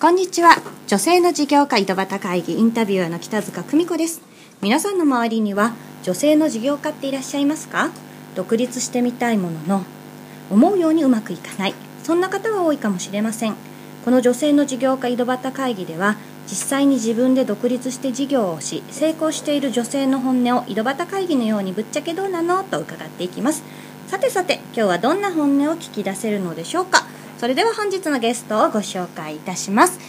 こんにちは。女性の事業家井戸端会議インタビュアーの北塚久美子です。皆さんの周りには女性の事業家っていらっしゃいますか？独立してみたいものの思うようにうまくいかない、そんな方は多いかもしれません。この女性の事業家井戸端会議では実際に自分で独立して事業をし成功している女性の本音を井戸端会議のようにぶっちゃけどうなのと伺っていきます。さて今日はどんな本音を聞き出せるのでしょうか。それでは本日のゲストをご紹介いたします。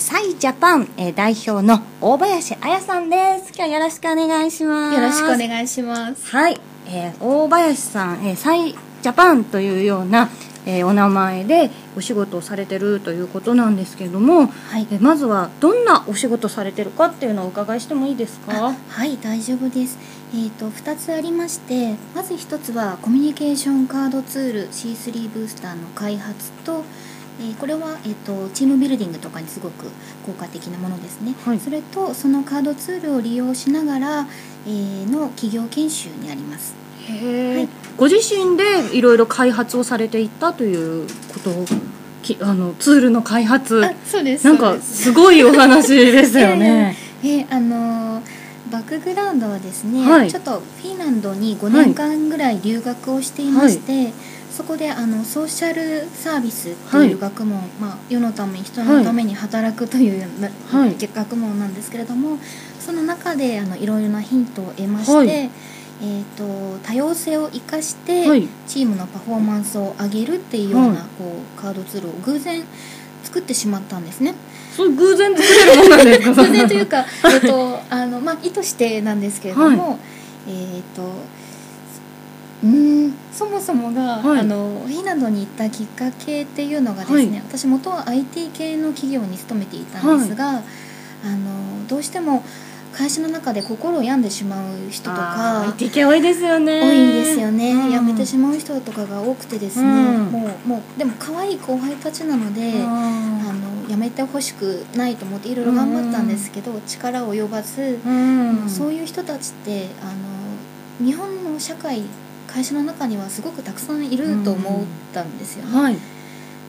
サイジャパン、代表の大林彩さんです。今日はよろしくお願いします。よろしくお願いします。はい、大林さん、サイジャパンというような、お名前でお仕事をされてるということなんですけれども、はい、まずはどんなお仕事されてるかっていうのをお伺いしてもいいですか？はい、大丈夫です。2つありまして、まず1つはコミュニケーションカードツール C3 ブースターの開発と、これは、チームビルディングとかにすごく効果的なものですね、はい、それとそのカードツールを利用しながら、の企業研修になります。へ、はい、ご自身でいろいろ開発をされていったということをツールの開発、そうです、なんかすごいお話ですよね。バックグラウンドはですね、はい、ちょっとフィンランドに5年間ぐらい留学をしていまして、はい、そこでソーシャルサービスという学問、はい、世のため人のために働くという、はい、学問なんですけれども、その中でいろいろなヒントを得まして、はい、多様性を生かして、はい、チームのパフォーマンスを上げるっていうような、はい、カードツールを偶然作ってしまったんですね。それ偶然作れるものなんですか？偶然というか、意図してなんですけれども、はい、そもそもが、はい、フィンランドに行ったきっかけっていうのがですね、はい、私元は IT 系の企業に勤めていたんですが、はい、どうしても会社の中で心を病んでしまう人とか IT 系多いですよね。辞めてしまう人とかが多くてですね、もうでも可愛い後輩たちなので辞めてほしくないと思っていろいろ頑張ったんですけど、力及ばず、そういう人たちって日本の社会、会社の中にはすごくたくさんいると思ったんですよね、はい、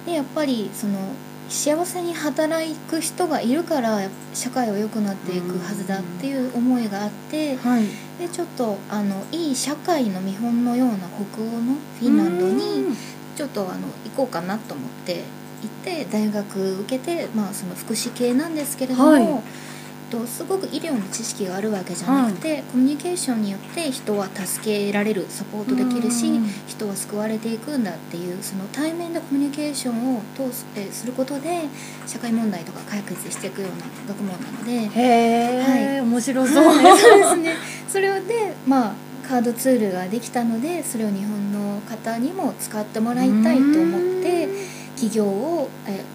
でやっぱり幸せに働く人がいるから社会は良くなっていくはずだっていう思いがあって、はい、でちょっといい社会の見本のような北欧のフィンランドにちょっと行こうかなと思って行って大学受けて、その福祉系なんですけれども、はい、すごく医療の知識があるわけじゃなくて、はい、コミュニケーションによって人は助けられる、サポートできるし、人は救われていくんだっていう、その対面でコミュニケーションを通してすることで社会問題とか解決していくような学問なので、はい、面白そう、はい、そうですね。それで、カードツールができたので、それを日本の方にも使ってもらいたいと思って起業を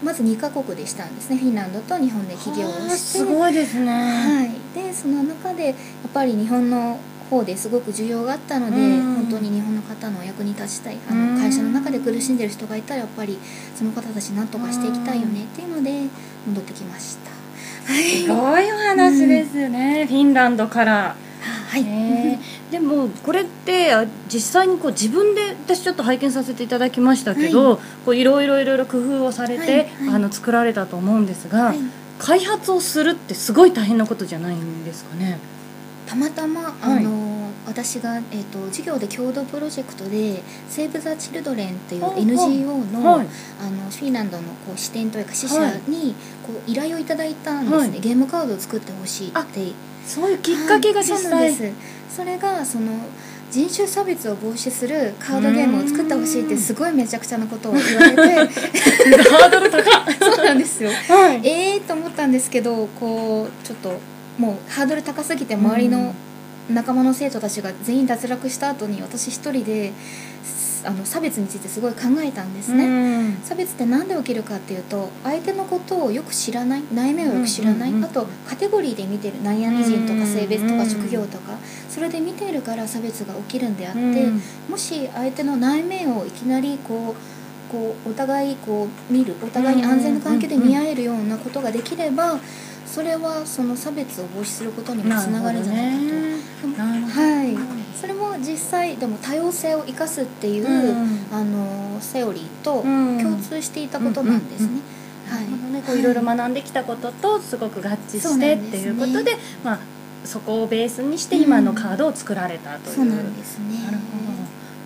まず2カ国でしたんですね。フィンランドと日本で起業をして、すごいですね、はい、でその中でやっぱり日本の方ですごく需要があったので、本当に日本の方のお役に立ちたい、会社の中で苦しんでる人がいたらやっぱりその方たち何とかしていきたいよねっていうので戻ってきました。すごいお話ですね、フィンランドから。はい、でもこれって実際に自分で、私ちょっと拝見させていただきましたけど、いろいろ工夫をされて、作られたと思うんですが、開発をするってすごい大変なことじゃないんですかね。たまたま私が、授業で共同プロジェクトでセーブ・ザ・チルドレンという NGO の、フィンランドの支店というか支社に依頼をいただいたんですね、はい、ゲームカードを作ってほしいって。そういうきっかけが実際、はい、そうなんです。それが人種差別を防止するカードゲームを作ってほしいって、すごいめちゃくちゃなことを言われてハードル高いそうなんですよ、はい、と思ったんですけど、ちょっともうハードル高すぎて、周りの仲間の生徒たちが全員脱落した後に、私一人で差別についてすごい考えたんですね、差別って何で起きるかっていうと、相手のことをよく知らない、内面をよく知らない、あとカテゴリーで見てる、何々人とか性別とか職業とか、それで見ているから差別が起きるんであって、もし相手の内面をいきなりお互い見る、お互いに安全な関係で見合えるようなことができれば、それはその差別を防止することにもつながるんじゃないかと。それも実際でも多様性を生かすっていう、セオリーと共通していたことなんですね。ね、こういろいろ学んできたこととすごく合致してっていうことで、まあそこをベースにして今のカードを作られたという。そうなんですね。なるほど。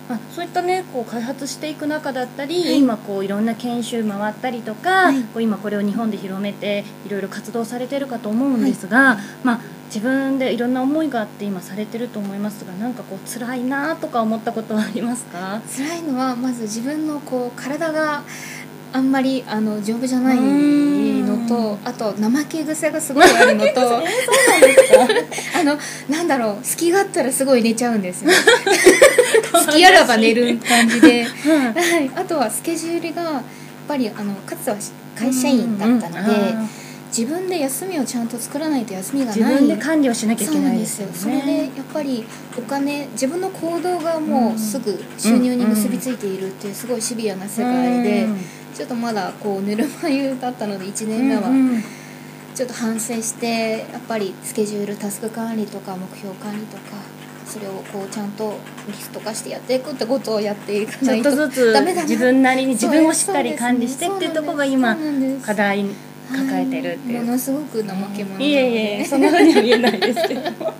まあそういったね、こう開発していく中だったり、今こういろんな研修回ったりとか、こう今これを日本で広めていろいろ活動されてるかと思うんですが、まあ自分でいろんな思いがあって今されてると思いますが、なんかこう辛いなとか思ったことはありますか？辛いのはまず自分のこう体があんまり丈夫じゃないのと、あと怠け癖がすごいあるのと、そうなんですか？なんだろう、隙があったらすごい寝ちゃうんですよ。隙あらば寝る感じで、はい、あとはスケジュールがやっぱりかつては会社員だったので、自分で休みをちゃんと作らないと休みがない、自分で管理をしなきゃいけないですよね。そうなんですよ。それでやっぱりお金、自分の行動がもうすぐ収入に結びついているっていうすごいシビアな世界で、ちょっとまだこうぬるま湯だったので1年目はちょっと反省して、やっぱりスケジュール、タスク管理とか目標管理とか、それをこうちゃんとリスト化してやっていくってことをやっていかないとちょっとずつ自分なりに自分をしっかり管理してっていうところが今課題抱えてるっていう、ものすごく怠け者なので、いえいえそんなふうには言えないですけども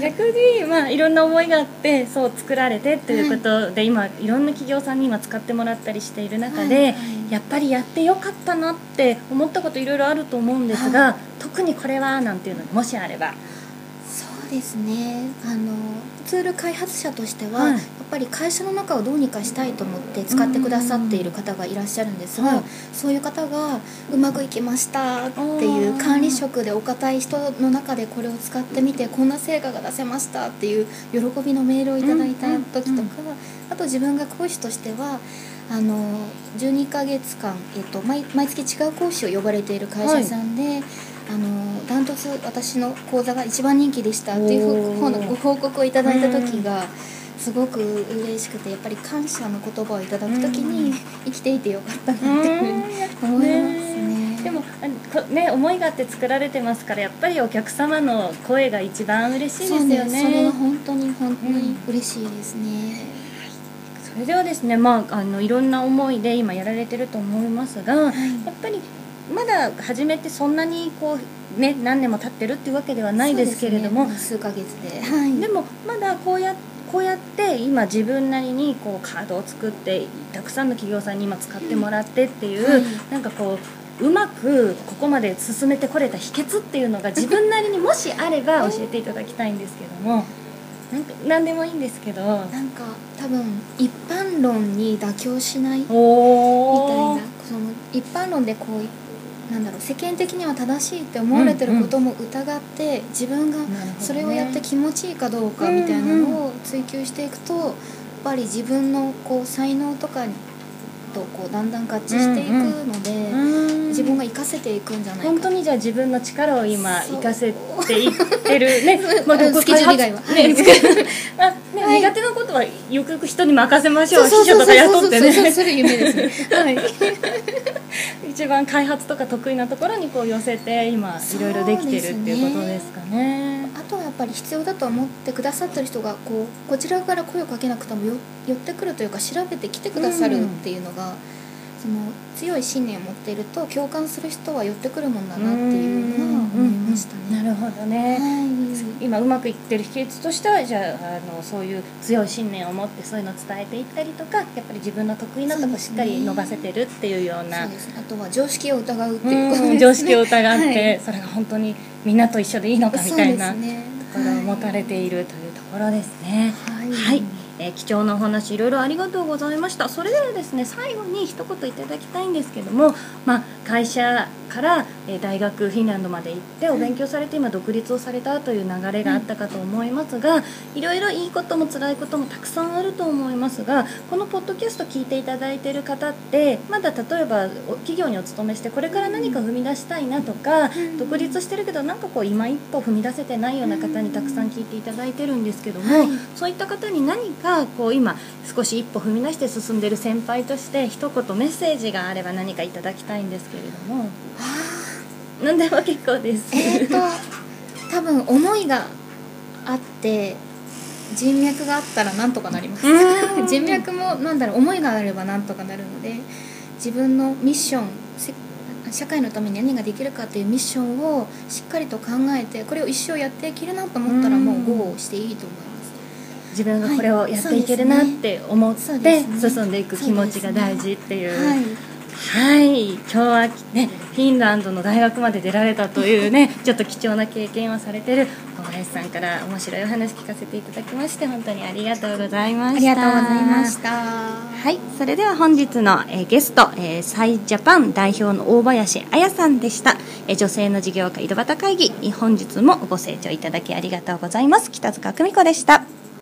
逆に、まあ、いろんな思いがあってそう作られてということで、今いろんな企業さんに今使ってもらったりしている中で、やっぱりやってよかったなって思ったこといろいろあると思うんですが、特にこれはなんていうのもしあれば。そうですね、ツール開発者としては、やっぱり会社の中をどうにかしたいと思って使ってくださっている方がいらっしゃるんですが、そういう方がうまくいきましたっていう管理職でお堅い人の中でこれを使ってみてこんな成果が出せましたっていう喜びのメールをいただいた時とか、あと自分が講師としては12ヶ月間、毎月違う講師を呼ばれている会社さんで、ダントツ私の講座が一番人気でしたという方のご報告をいただいた時がすごく嬉しくて、やっぱり感謝の言葉をいただく時に生きていてよかったなっていうふうに思いますね。でもね、思いがあって作られてますから、やっぱりお客様の声が一番嬉しいですよね。それは本当に嬉しいですね。それではですね、まあ、いろんな思いで今やられてると思いますが、やっぱりまだ始めてそんなにこう、ね、何年も経ってるっていうわけではないですけれども、ね、数ヶ月で、でもまだこうやって今自分なりにこうカードを作ってたくさんの企業さんに今使ってもらってっていう、なんかこううまくここまで進めてこれた秘訣っていうのが自分なりにもしあれば教えていただきたいんですけども。なんでもいいんですけど、なんか多分一般論に妥協しないみたいな、その一般論でこうなんだろう、世間的には正しいって思われてることも疑って、自分がそれをやって気持ちいいかどうかみたいなのを追求していくと、やっぱり自分のこう才能とかにとこうだんだん合致していくので、自分が活かせていくんじゃないか。本当にじゃあ自分の力を今活かせていってるね。まあスケジュール以外は、苦手なことはよくよく人に任せましょう。秘書とか雇ってね。そうする夢ですね。はい。一番開発とか得意なところにこう寄せて今いろいろできてるっていうことですかね。あとはやっぱり必要だと思ってくださってる人がこちらから声をかけなくても寄ってくるというか、調べてきてくださるっていうのが、その強い信念を持っていると共感する人は寄ってくるもんだなっていうのは思いましたね。なるほどね。今うまくいってる秘訣としては、じゃあそういう強い信念を持ってそういうのを伝えていったりとか、やっぱり自分の得意なとこしっかり伸ばせてるっていうような。そうですね。あとは常識を疑うっていうことですね。常識を疑って、それが本当にみんなと一緒でいいのかみたいなところを持たれているというところですね。貴重なお話いろいろありがとうございました。それではですね、最後に一言いただきたいんですけども、会社から大学フィンランドまで行ってお勉強されて今独立をされたという流れがあったかと思いますが、いろいろいいことも辛いこともたくさんあると思いますが、このポッドキャスト聞いていただいている方ってまだ例えば企業にお勤めしてこれから何か踏み出したいなとか、独立してるけどなんかこう今一歩踏み出せてないような方にたくさん聞いていただいてるんですけども、そういった方に何かこう今少し一歩踏み出して進んでいる先輩として一言メッセージがあれば何かいただきたいんですけれども。何でも結構です。多分思いがあって人脈があったらなんとかなります。人脈もなんだろう、思いがあればなんとかなるので、自分のミッション社会のために何ができるかというミッションをしっかりと考えて、これを一生やっていけるなと思ったらもうGOしていいと思います。自分がこれをやっていけるなって思って進んでいく気持ちが大事っていう。はい、今日はねフィンランドの大学まで出られたというねちょっと貴重な経験をされてる小林さんから面白いお話聞かせていただきまして、本当にありがとうございました。ありがとうございました。はい、それでは本日のゲスト、サイジャパン代表の大林彩さんでした。女性の事業家井戸端会議、本日もご清聴いただきありがとうございます。北塚久美子でした。